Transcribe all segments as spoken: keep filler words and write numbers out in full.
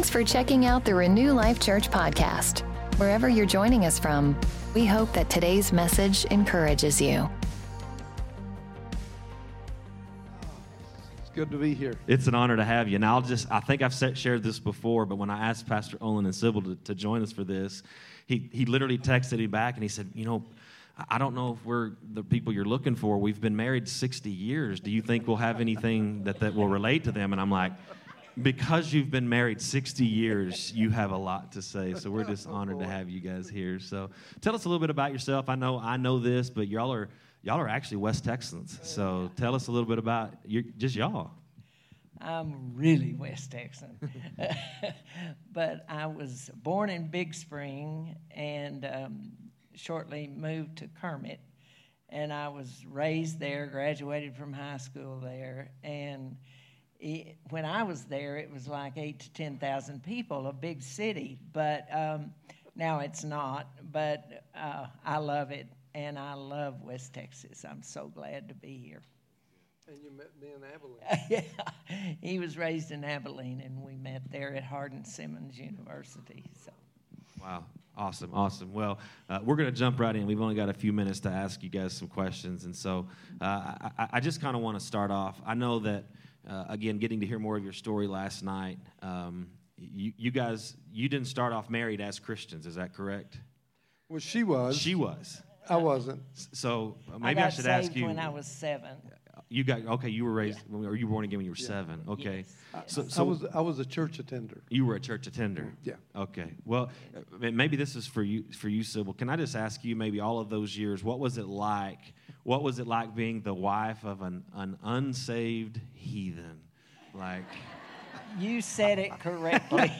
Thanks for checking out the Renew Life Church podcast. Wherever you're joining us from, we hope that today's message encourages you. It's good to be here. It's an honor to have you. And I'll just, I think I've said, shared this before, but when I asked Pastor Olin and Sybil to, to join us for this, he, he literally texted me back and he said, you know, I don't know if we're the people you're looking for. We've been married sixty years. Do you think we'll have anything that, that will relate to them? And I'm like, because you've been married sixty years, you have a lot to say. So we're just honored to have you guys here. So tell us a little bit about yourself. I know I know this, but y'all are y'all are actually West Texans. So tell us a little bit about your, just y'all. I'm really West Texan. But I was born in Big Spring and um, shortly moved to Kermit. And I was raised there, graduated from high school there, and It, when I was there, it was like eight to ten thousand people, a big city. But um, now it's not. But uh, I love it, and I love West Texas. I'm so glad to be here. And you met me in Abilene. Yeah, he was raised in Abilene, and we met there at Hardin-Simmons University. So. Wow. Awesome, awesome. Well, uh, we're going to jump right in. We've only got a few minutes to ask you guys some questions. And so uh, I, I just kind of want to start off. I know that, uh, again, getting to hear more of your story last night, um, you, you guys, you didn't start off married as Christians. Is that correct? Well, she was. She was. I wasn't. So maybe I, I should ask you. I got saved when I was seven. You got okay. You were raised, yeah. or you were born again when you were yeah. seven. Okay, yes, yes. So, so I was I was a church attender. You were a church attender. Yeah. Okay. Well, maybe this is for you for you, Sybil. Can I just ask you, maybe all of those years, what was it like? What was it like being the wife of an, an unsaved heathen? Like, you said it correctly.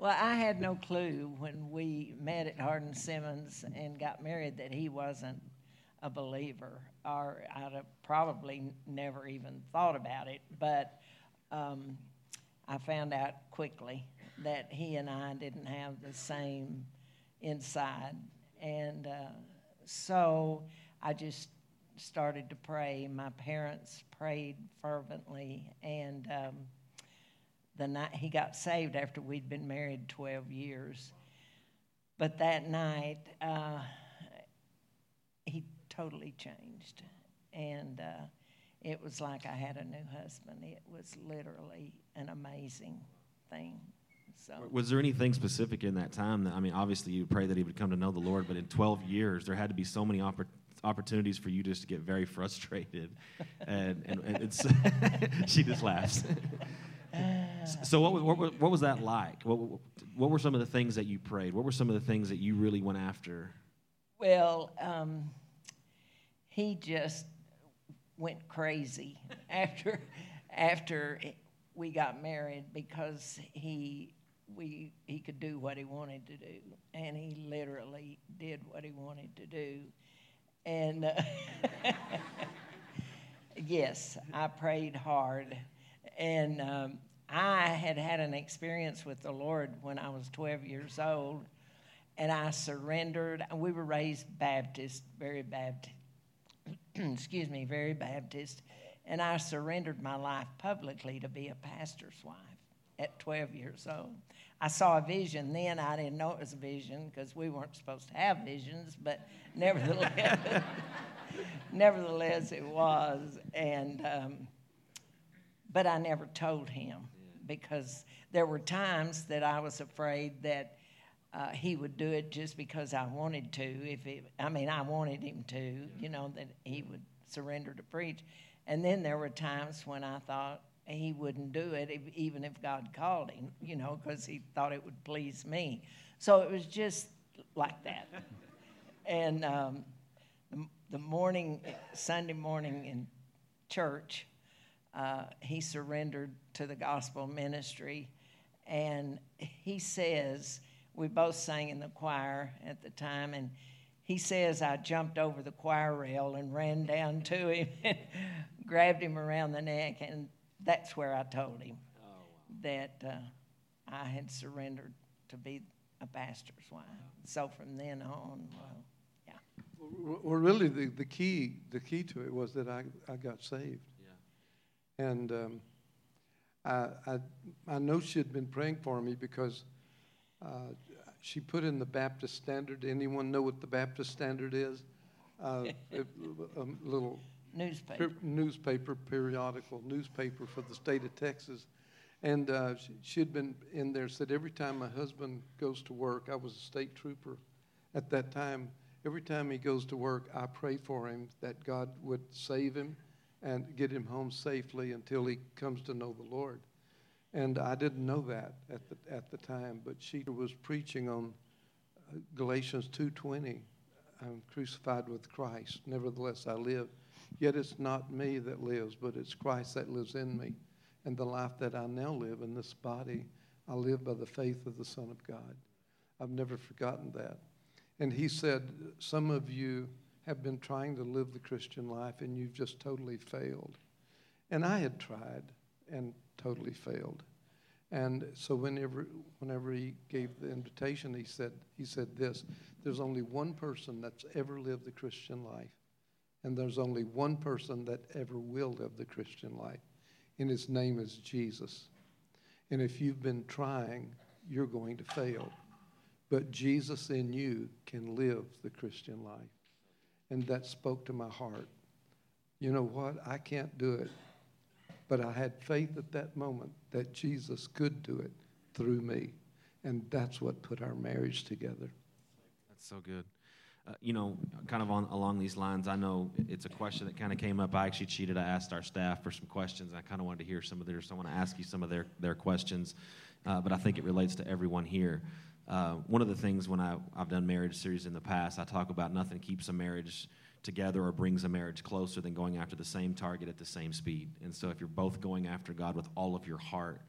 Well, I had no clue when we met at Hardin-Simmons and got married that he wasn't a believer, or I'd have probably never even thought about it, but um, I found out quickly that he and I didn't have the same inside, and uh, so I just started to pray. My parents prayed fervently, and um, the night he got saved after we'd been married twelve years, but that night uh, he totally changed, and uh, it was like I had a new husband. It was literally an amazing thing. So, was there anything specific in that time that, I mean, obviously you pray that he would come to know the Lord, but in twelve years, there had to be so many oppor- opportunities for you just to get very frustrated, and, and, and it's she just laughs. So what, what, what was that like? What, what were some of the things that you prayed? What were some of the things that you really went after? Well, um, he just went crazy after after we got married, because he we he could do what he wanted to do, and he literally did what he wanted to do. And uh, yes, I prayed hard, and um, I had had an experience with the Lord when I was twelve years old, and I surrendered. We were raised Baptist, very Baptist. excuse me, very Baptist, and I surrendered my life publicly to be a pastor's wife at twelve years old. I saw a vision then. I didn't know it was a vision because we weren't supposed to have visions, but nevertheless, nevertheless it was. And um, but I never told him, because there were times that I was afraid that Uh, he would do it just because I wanted to. If it, I mean, I wanted him to, you know, that he would surrender to preach. And then there were times when I thought he wouldn't do it, if, even if God called him, you know, because he thought it would please me. So it was just like that. And um, the, the morning, Sunday morning in church, uh, he surrendered to the gospel ministry, and he says, we both sang in the choir at the time, and he says I jumped over the choir rail and ran down to him and grabbed him around the neck, and that's where I told him oh, wow. that uh, I had surrendered to be a pastor's wife. So from then on, well, yeah. Well, really, the, the key the key to it was that I, I got saved. Yeah. And um, I, I, I know she had been praying for me because uh, she put in the Baptist Standard. Anyone know what the Baptist Standard is? Uh, a, a little newspaper, per, newspaper, periodical newspaper for the state of Texas. And uh, she, she had been in there, said, every time my husband goes to work, I was a state trooper at that time. Every time he goes to work, I pray for him that God would save him and get him home safely until he comes to know the Lord. And I didn't know that at the at the time, but she was preaching on Galatians two twenty. I'm crucified with Christ, nevertheless I live. Yet it's not me that lives, but it's Christ that lives in me. And the life that I now live in this body, I live by the faith of the Son of God. I've never forgotten that. And he said, some of you have been trying to live the Christian life and you've just totally failed. And I had tried and totally failed. And so whenever whenever he gave the invitation, he said he said this, there's only one person that's ever lived the Christian life, and there's only one person that ever will live the Christian life, and his name is Jesus. And if you've been trying, you're going to fail. But Jesus in you can live the Christian life. And that spoke to my heart. You know what? I can't do it. But I had faith at that moment that Jesus could do it through me. And that's what put our marriage together. That's so good. Uh, you know, kind of on along these lines, I know it's a question that kind of came up. I actually cheated. I asked our staff for some questions. I kind of wanted to hear some of theirs. So I want to ask you some of their, their questions. Uh, but I think it relates to everyone here. Uh, one of the things when I, I've done marriage series in the past, I talk about nothing keeps a marriage together or brings a marriage closer than going after the same target at the same speed. And so if you're both going after God with all of your heart,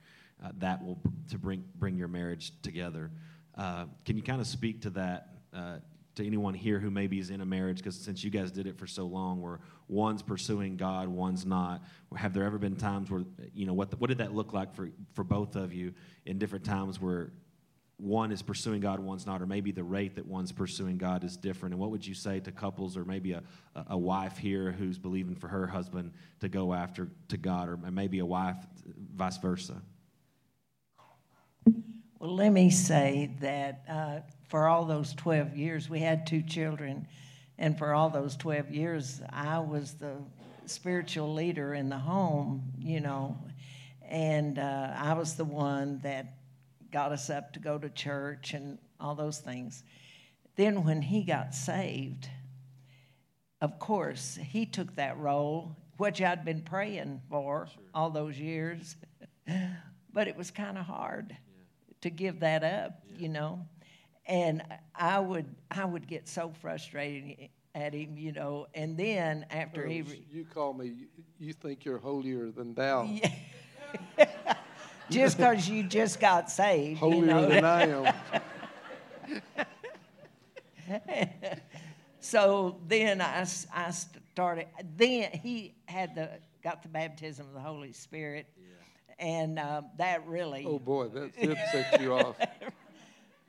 uh, that will b- to bring bring your marriage together. Uh, can you kind of speak to that, uh, to anyone here who maybe is in a marriage? Because since you guys did it for so long, where one's pursuing God, one's not, have there ever been times where, you know, what the, what did that look like for, for both of you in different times where one is pursuing God, one's not, or maybe the rate that one's pursuing God is different? And what would you say to couples or maybe a, a wife here who's believing for her husband to go after to God, or maybe a wife, vice versa? Well, let me say that uh, for all those twelve years, we had two children, and for all those twelve years, I was the spiritual leader in the home, you know, and uh, I was the one that got us up to go to church and all those things. Then when he got saved, of course, he took that role, which I'd been praying for sure. all those years. But it was kind of hard yeah. to give that up, yeah. you know. And I would I would get so frustrated at him, you know. And then after oh, he... Re- you call me, you think you're holier than thou. Yeah. Just because you just got saved. Holier you know? than I am. So then I, I started, then he had the got the baptism of the Holy Spirit, yeah. and um, that really... Oh, boy, that, that set you off.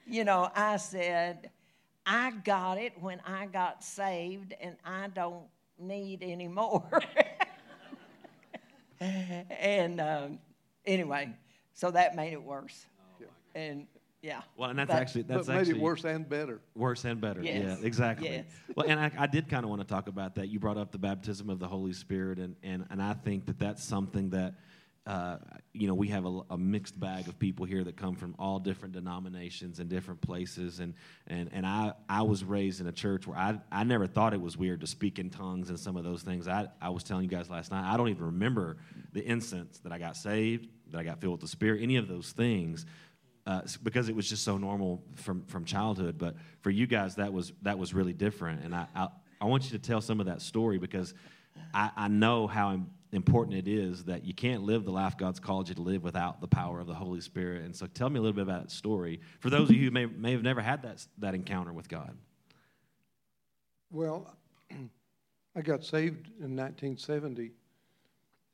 You know, I said, I got it when I got saved, and I don't need any more. and um, anyway... So that made it worse, oh, and yeah. Well, and that's but, actually that's but made actually it worse and better. Worse and better, yes. yeah, exactly. Yes. Well, and I, I did kind of want to talk about that. You brought up the baptism of the Holy Spirit, and and, and I think that that's something that, uh, you know, we have a, a mixed bag of people here that come from all different denominations and different places, and and and I, I was raised in a church where I I never thought it was weird to speak in tongues and some of those things. I I was telling you guys last night, I don't even remember the instance that I got saved, that I got filled with the Spirit, any of those things, uh, because it was just so normal from, from childhood. But for you guys, that was that was really different. And I I, I want you to tell some of that story, because I, I know how important it is that you can't live the life God's called you to live without the power of the Holy Spirit. And so tell me a little bit about that story, for those of you who may, may have never had that that encounter with God. Well, I got saved in nineteen seventy,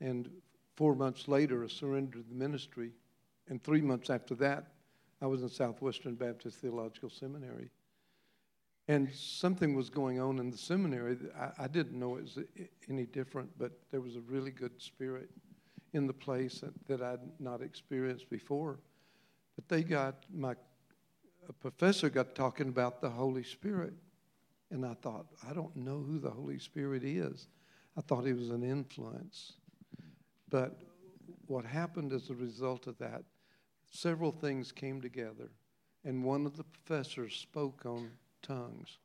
and four months later, I surrendered the ministry, and three months after that, I was in Southwestern Baptist Theological Seminary. And something was going on in the seminary that I, I didn't know it was any different, but there was a really good spirit in the place that, that I'd not experienced before. But they got, my a professor got talking about the Holy Spirit. And I thought, I don't know who the Holy Spirit is. I thought he was an influence. But what happened as a result of that, several things came together. And one of the professors spoke on tongues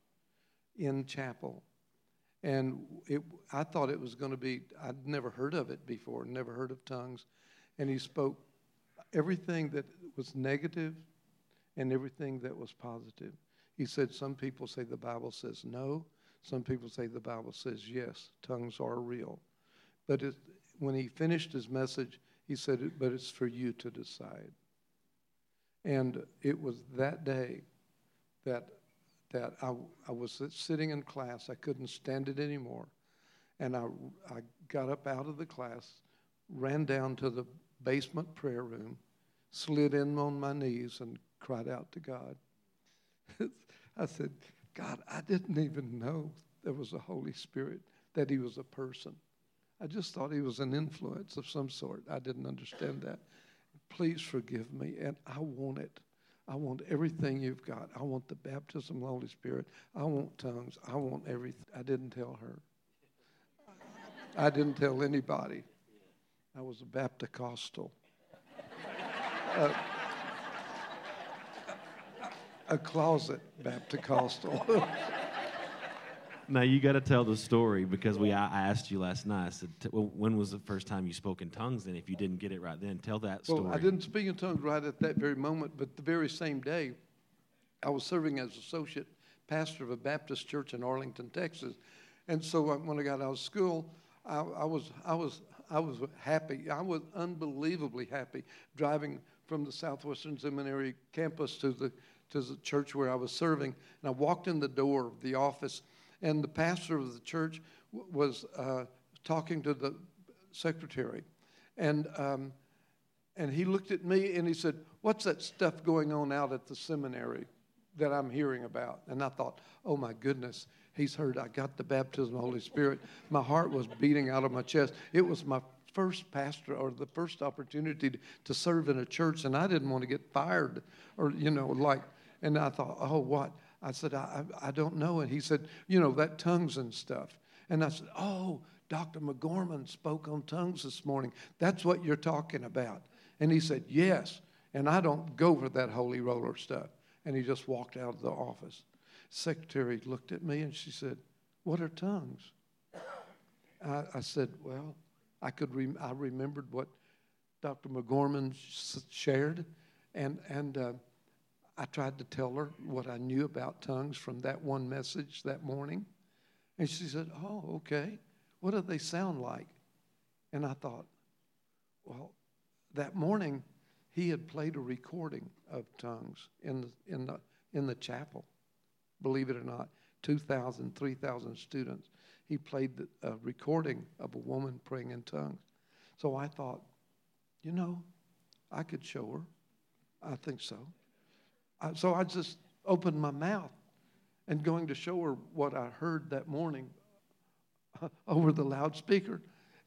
in chapel. And it, I thought it was going to be, I'd never heard of it before, never heard of tongues. And he spoke everything that was negative and everything that was positive. He said, some people say the Bible says no. Some people say the Bible says yes. Tongues are real. But it, when he finished his message, he said, but it's for you to decide. And it was that day that that I, I was sitting in class. I couldn't stand it anymore. And I, I got up out of the class, ran down to the basement prayer room, slid in on my knees, and cried out to God. I said, God, I didn't even know there was a Holy Spirit, that he was a person. I just thought he was an influence of some sort. I didn't understand that. Please forgive me, and I want it. I want everything you've got. I want the baptism of the Holy Spirit. I want tongues. I want everything. I didn't tell her. I didn't tell anybody. I was a Baptist Costal. Uh, a closet Baptist Costal. Now, you got to tell the story, because we I asked you last night, I said, when was the first time you spoke in tongues? And if you didn't get it right then, tell that story. Well, I didn't speak in tongues right at that very moment, but the very same day, I was serving as associate pastor of a Baptist church in Arlington, Texas. And so when I got out of school, I, I was I was I was happy. I was unbelievably happy driving from the Southwestern Seminary campus to the to the church where I was serving. And I walked in the door of the office, and the pastor of the church w- was uh, talking to the secretary. And um, and he looked at me and he said, what's that stuff going on out at the seminary that I'm hearing about? And I thought, oh my goodness, he's heard I got the baptism of the Holy Spirit. My heart was beating out of my chest. It was my first pastor, or the first opportunity to, to serve in a church, and I didn't want to get fired, or, you know, like, and I thought, oh, what? I said, I, I don't know. And he said, you know, that tongues and stuff. And I said, oh, Doctor McGorman spoke on tongues this morning. That's what you're talking about. And he said, yes. And I don't go for that holy roller stuff. And he just walked out of the office. Secretary looked at me and she said, what are tongues? I, I said, well, I could re- I remembered what Doctor McGorman s- shared. And, and, uh, I tried to tell her what I knew about tongues from that one message that morning. And she said, oh, okay. What do they sound like? And I thought, well, that morning he had played a recording of tongues in the, in the, in the chapel. Believe it or not, two thousand, three thousand students. He played the, a recording of a woman praying in tongues. So I thought, you know, I could show her. I think so. So I just opened my mouth and going to show her what I heard that morning over the loudspeaker.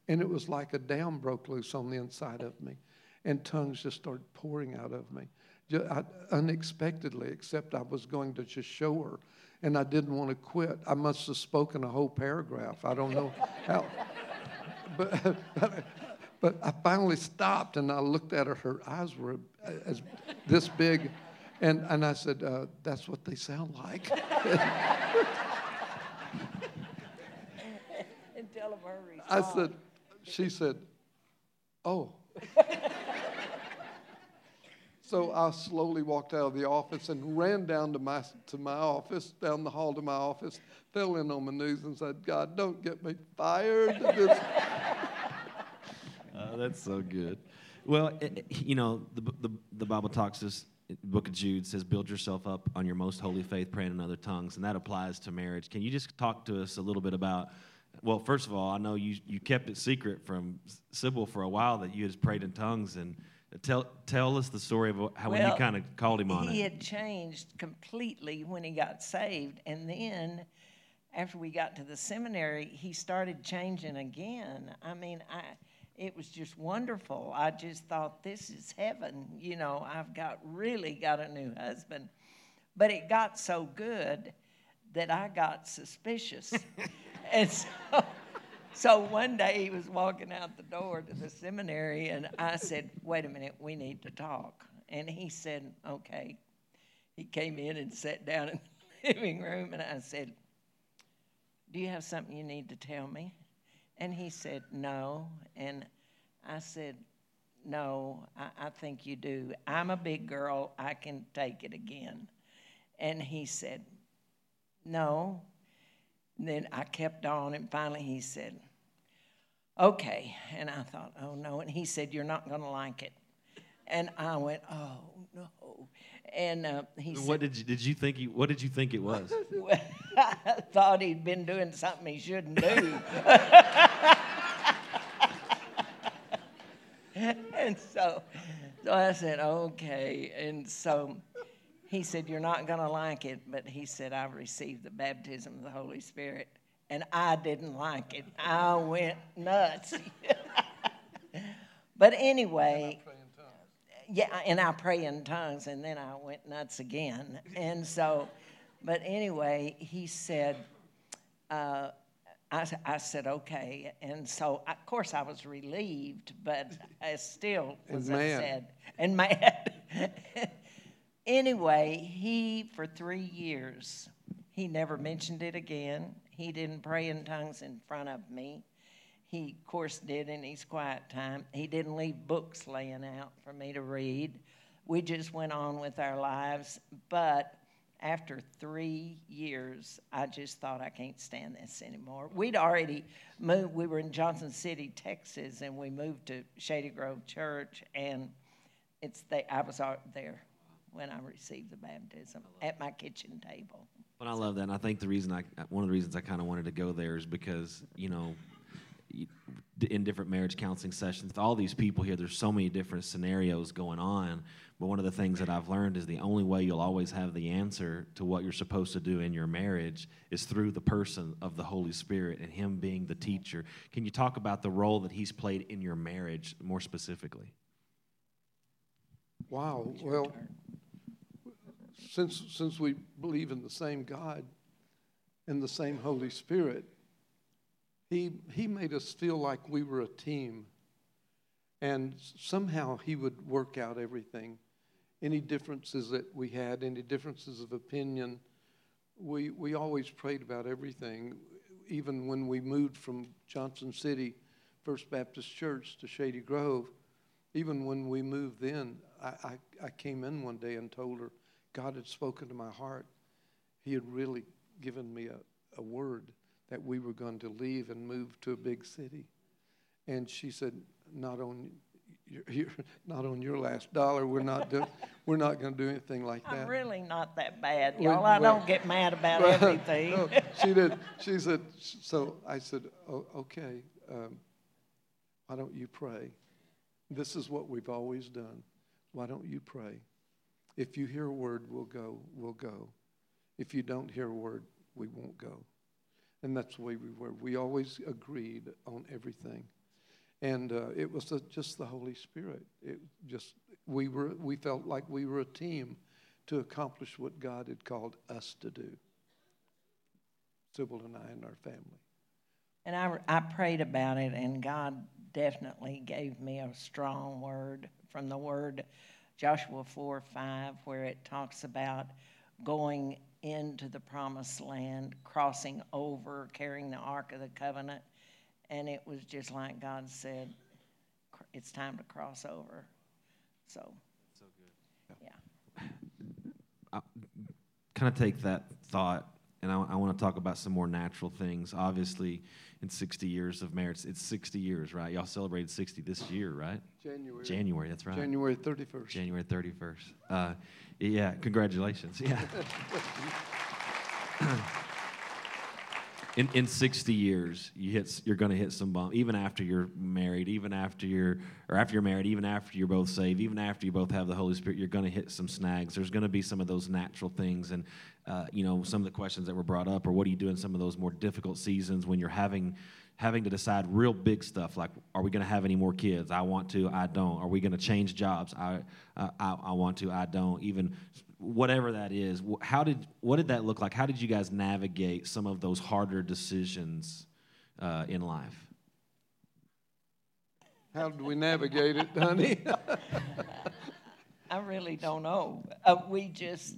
And it was like a dam broke loose on the inside of me. And tongues just started pouring out of me. Just, I, unexpectedly, except I was going to just show her. And I didn't want to quit. I must have spoken a whole paragraph. I don't know how. But, but, but I finally stopped and I looked at her. Her eyes were as this big. And and I said, uh, that's what they sound like. And tell them her response. I said, she said, oh. So I slowly walked out of the office and ran down to my to my office, down the hall to my office, fell in on my knees and said, God, don't get me fired. Oh, that's so good. Well, it, you know, the the, the Bible talks this. Book of Jude says, build yourself up on your most holy faith, praying in other tongues, and that applies to marriage. Can you just talk to us a little bit about, well, first of all, I know you, you kept it secret from Sybil for a while that you had prayed in tongues, and tell tell us the story of how well, when you kind of called him on he it. He had changed completely when he got saved, and then after we got to the seminary, he started changing again. I mean, I it was just wonderful. I just thought, this is heaven. You know, I've got really got a new husband. But it got so good that I got suspicious. And so, so one day he was walking out the door to the seminary, and I said, wait a minute, we need to talk. And he said, okay. He came in and sat down in the living room, and I said, do you have something you need to tell me? And he said, no. And I said, no, I, I think you do. I'm a big girl. I can take it again. And he said, no. And then I kept on, and finally he said, okay. And I thought, oh, no. And he said, you're not going to like it. And I went, oh, no. And uh, he what said... What did you, did you think you, what did you think it was? Well, I thought he'd been doing something he shouldn't do. And so, so I said, okay. And so he said, you're not going to like it. But he said, I've received the baptism of the Holy Spirit. And I didn't like it. I went nuts. But anyway... Yeah, and I pray in tongues, and then I went nuts again. And so, but anyway, he said, uh, I, I said, okay. And so, of course, I was relieved, but I still was upset and mad. Anyway, he, for three years, he never mentioned it again. He didn't pray in tongues in front of me. He, of course, did in his quiet time. He didn't leave books laying out for me to read. We just went on with our lives. But after three years, I just thought, I can't stand this anymore. We'd already moved. We were in Johnson City, Texas, and we moved to Shady Grove Church. And it's they, I was there when I received the baptism at my kitchen table. But I love that. And I think the reason I, one of the reasons I kind of wanted to go there is because, you know, in different marriage counseling sessions, all these people here, there's so many different scenarios going on, but one of the things that I've learned is the only way you'll always have the answer to what you're supposed to do in your marriage is through the person of the Holy Spirit and him being the teacher. Can you talk about the role that he's played in your marriage more specifically? Wow. Well, since since we believe in the same God and the same Holy Spirit, He he made us feel like we were a team, and somehow he would work out everything. Any differences that we had, any differences of opinion, we we always prayed about everything. Even when we moved from Johnson City First Baptist Church to Shady Grove, even when we moved in, I, I, I came in one day and told her, God had spoken to my heart. He had really given me a, a word that we were going to leave and move to a big city. And she said, not on your, your, not on your last dollar. We're not do, we're not going to do anything like that. I'm really not that bad, y'all. Well, I well, don't get mad about well, everything. No, she did. She said, so I said, oh, okay, um, why don't you pray? This is what we've always done. Why don't you pray? If you hear a word, we'll go. We'll go. If you don't hear a word, we won't go. And that's the way we were. We always agreed on everything. And uh, it was uh, just the Holy Spirit. It just we were we felt like we were a team to accomplish what God had called us to do, Sybil and I and our family. And I, I prayed about it, and God definitely gave me a strong word from the word Joshua four five, where it talks about going into the promised land, crossing over, carrying the Ark of the Covenant. And it was just like God said, it's time to cross over. So, so good. Yeah. I kind of take that thought, and I, I want to talk about some more natural things. Obviously, in sixty years of marriage, it's sixty years, right? Y'all celebrated sixty this year, right? January. January, that's right. January thirty-first. January thirty-first. Uh, yeah, congratulations. Yeah. in, in sixty years, you hit, you're going to hit some bump, even after you're married, even after you're, or after you're married, even after you're both saved, even after you both have the Holy Spirit, you're going to hit some snags. There's going to be some of those natural things. And, uh, you know, some of the questions that were brought up, or what do you do in some of those more difficult seasons when you're having having to decide real big stuff, like, are we going to have any more kids? I want to, I don't. Are we going to change jobs? I, uh, I I want to, I don't. Even whatever that is, how did what did that look like? How did you guys navigate some of those harder decisions uh, in life? How did we navigate it, honey? I really don't know. Uh, we just,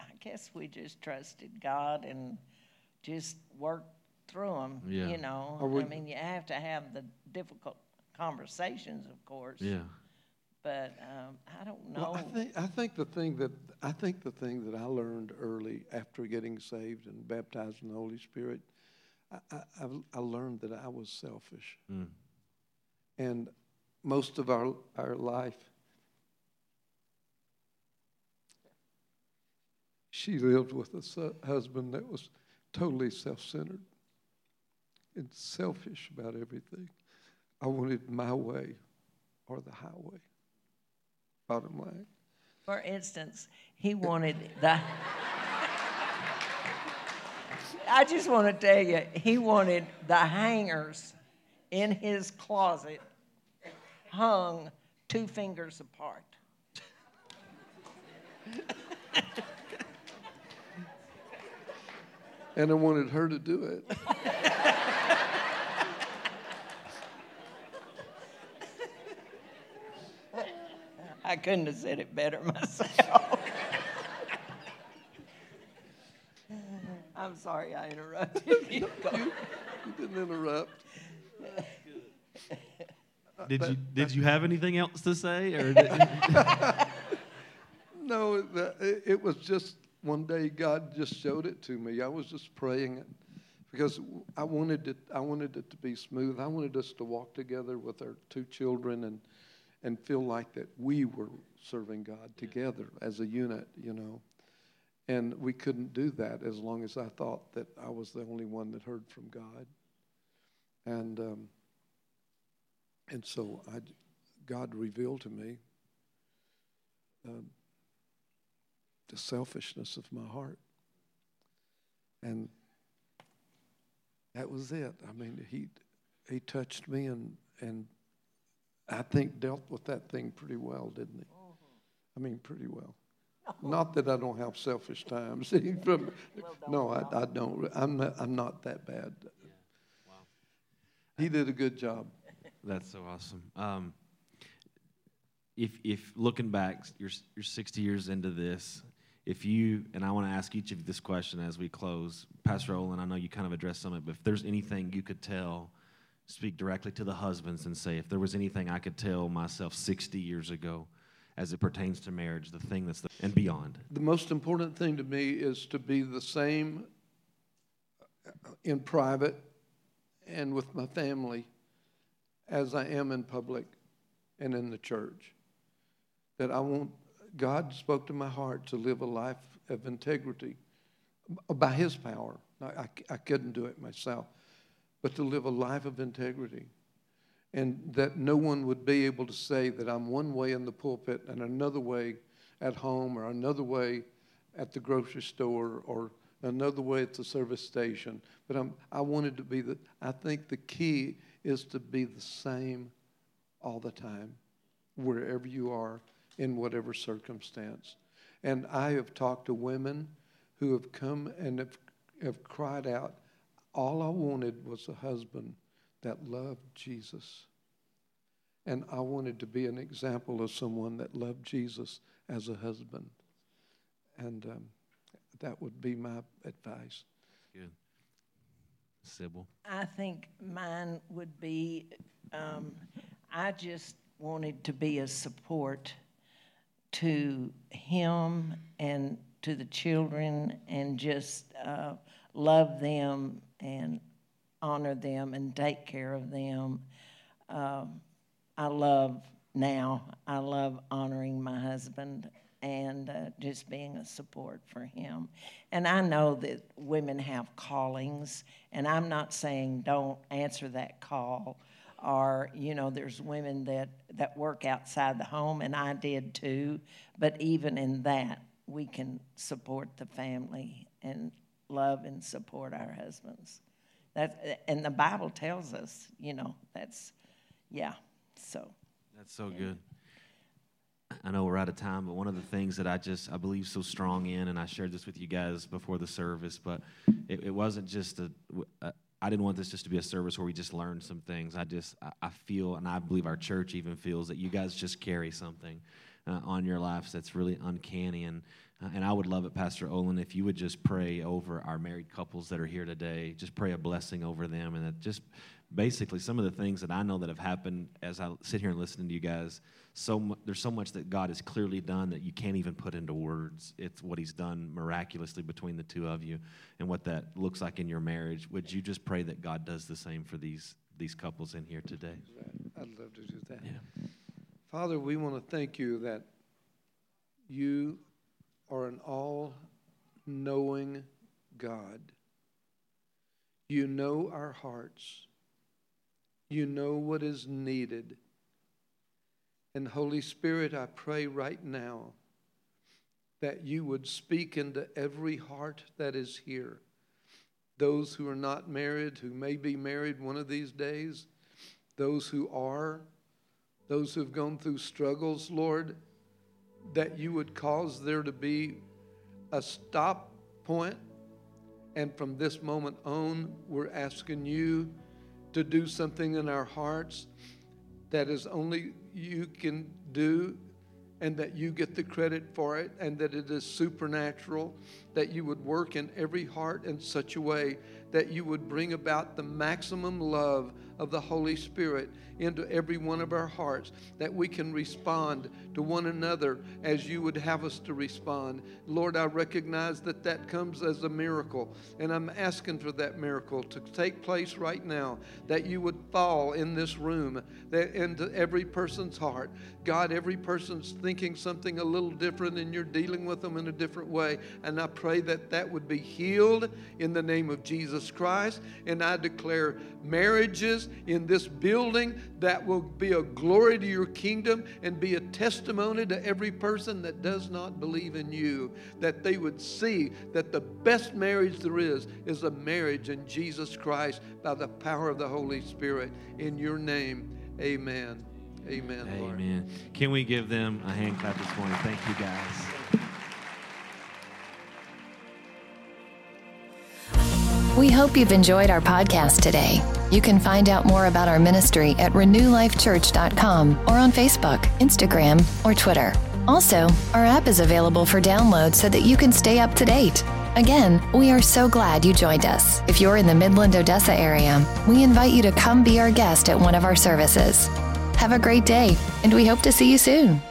I guess we just trusted God and just worked through them, yeah. you know. We, I mean, you have to have the difficult conversations, of course. Yeah. But um, I don't know. Well, I think I think the thing that I think the thing that I learned early after getting saved and baptized in the Holy Spirit, I I, I learned that I was selfish, mm. and most of our our life. She lived with a su- husband that was totally self-centered. It's selfish about everything. I wanted my way or the highway, bottom line. For instance, he wanted the... I just want to tell you, he wanted the hangers in his closet hung two fingers apart. And I wanted her to do it. I couldn't have said it better myself. I'm sorry I interrupted you. No, you, you didn't interrupt. That's good. Uh, did that, you Did that, you have anything else to say? Or did no, the, it, it was just one day God just showed it to me. I was just praying it because I wanted it. I wanted it to be smooth. I wanted us to walk together with our two children and. and feel like that we were serving God together as a unit, you know. And we couldn't do that as long as I thought that I was the only one that heard from God. And um, and so I, God revealed to me um, the selfishness of my heart. And that was it. I mean, he he touched me and and I think dealt with that thing pretty well, didn't he? Uh-huh. I mean, pretty well. No. Not that I don't have selfish times. well, no, I, I don't. I'm not, I'm not that bad. Yeah. Wow. He did a good job. That's so awesome. Um, if if looking back, you're you're sixty years into this. If you, and I want to ask each of you this question as we close. Pastor Olin, I know you kind of addressed some of it, but if there's anything you could tell, speak directly to the husbands and say, if there was anything I could tell myself sixty years ago as it pertains to marriage, the thing that's the, and beyond. The most important thing to me is to be the same in private and with my family as I am in public and in the church. That I want, God spoke to my heart to live a life of integrity by His power. I, I couldn't do it myself. But to live a life of integrity, and that no one would be able to say that I'm one way in the pulpit and another way at home, or another way at the grocery store, or another way at the service station. But I'm, I wanted to be the, I think the key is to be the same all the time, wherever you are, in whatever circumstance. And I have talked to women who have come and have, have cried out, all I wanted was a husband that loved Jesus. And I wanted to be an example of someone that loved Jesus as a husband. And um, that would be my advice. Good. Sybil? I think mine would be, um, I just wanted to be a support to him and to the children, and just uh, love them and honor them and take care of them. Um, I love now, I love honoring my husband and uh, just being a support for him. And I know that women have callings, and I'm not saying don't answer that call, or, you know, there's women that, that work outside the home, and I did too, but even in that, we can support the family and love and support our husbands. That, and the Bible tells us, you know, that's, yeah, so. That's so yeah. good. I know we're out of time, but one of the things that I just, I believe so strong in, and I shared this with you guys before the service, but it, it wasn't just a, a, I didn't want this just to be a service where we just learned some things. I just, I, I feel, and I believe our church even feels that you guys just carry something uh, on your lives that's really uncanny. And uh, and I would love it, Pastor Olin, if you would just pray over our married couples that are here today, just pray a blessing over them. And that just basically some of the things that I know that have happened as I sit here and listen to you guys. So there's so much that God has clearly done that you can't even put into words. It's what he's done miraculously between the two of you and what that looks like in your marriage. Would you just pray that God does the same for these these couples in here today? I'd love to do that. Yeah. Father, we want to thank you that you are an all-knowing God. You know our hearts. You know what is needed. And Holy Spirit, I pray right now that you would speak into every heart that is here. Those who are not married, who may be married one of these days, those who are, those who have gone through struggles, Lord, that you would cause there to be a stop point. And from this moment on, we're asking you to do something in our hearts that is only you can do, and that you get the credit for it, and that it is supernatural, that you would work in every heart in such a way that you would bring about the maximum love of the Holy Spirit into every one of our hearts, that we can respond to one another as you would have us to respond. Lord, I recognize that that comes as a miracle, and I'm asking for that miracle to take place right now, that you would fall in this room, that into every person's heart. God, every person's thinking something a little different, and you're dealing with them in a different way, and I pray that that would be healed in the name of Jesus Christ, and I declare marriages in this building that will be a glory to your kingdom and be a testimony to every person that does not believe in you, that they would see that the best marriage there is is a marriage in Jesus Christ by the power of the Holy Spirit. In your name, amen. Amen, amen. Lord. Amen. Can we give them a hand clap this morning? Thank you, guys. We hope you've enjoyed our podcast today. You can find out more about our ministry at renew life church dot com or on Facebook, Instagram, or Twitter. Also, our app is available for download so that you can stay up to date. Again, we are so glad you joined us. If you're in the Midland, Odessa area, we invite you to come be our guest at one of our services. Have a great day, and we hope to see you soon.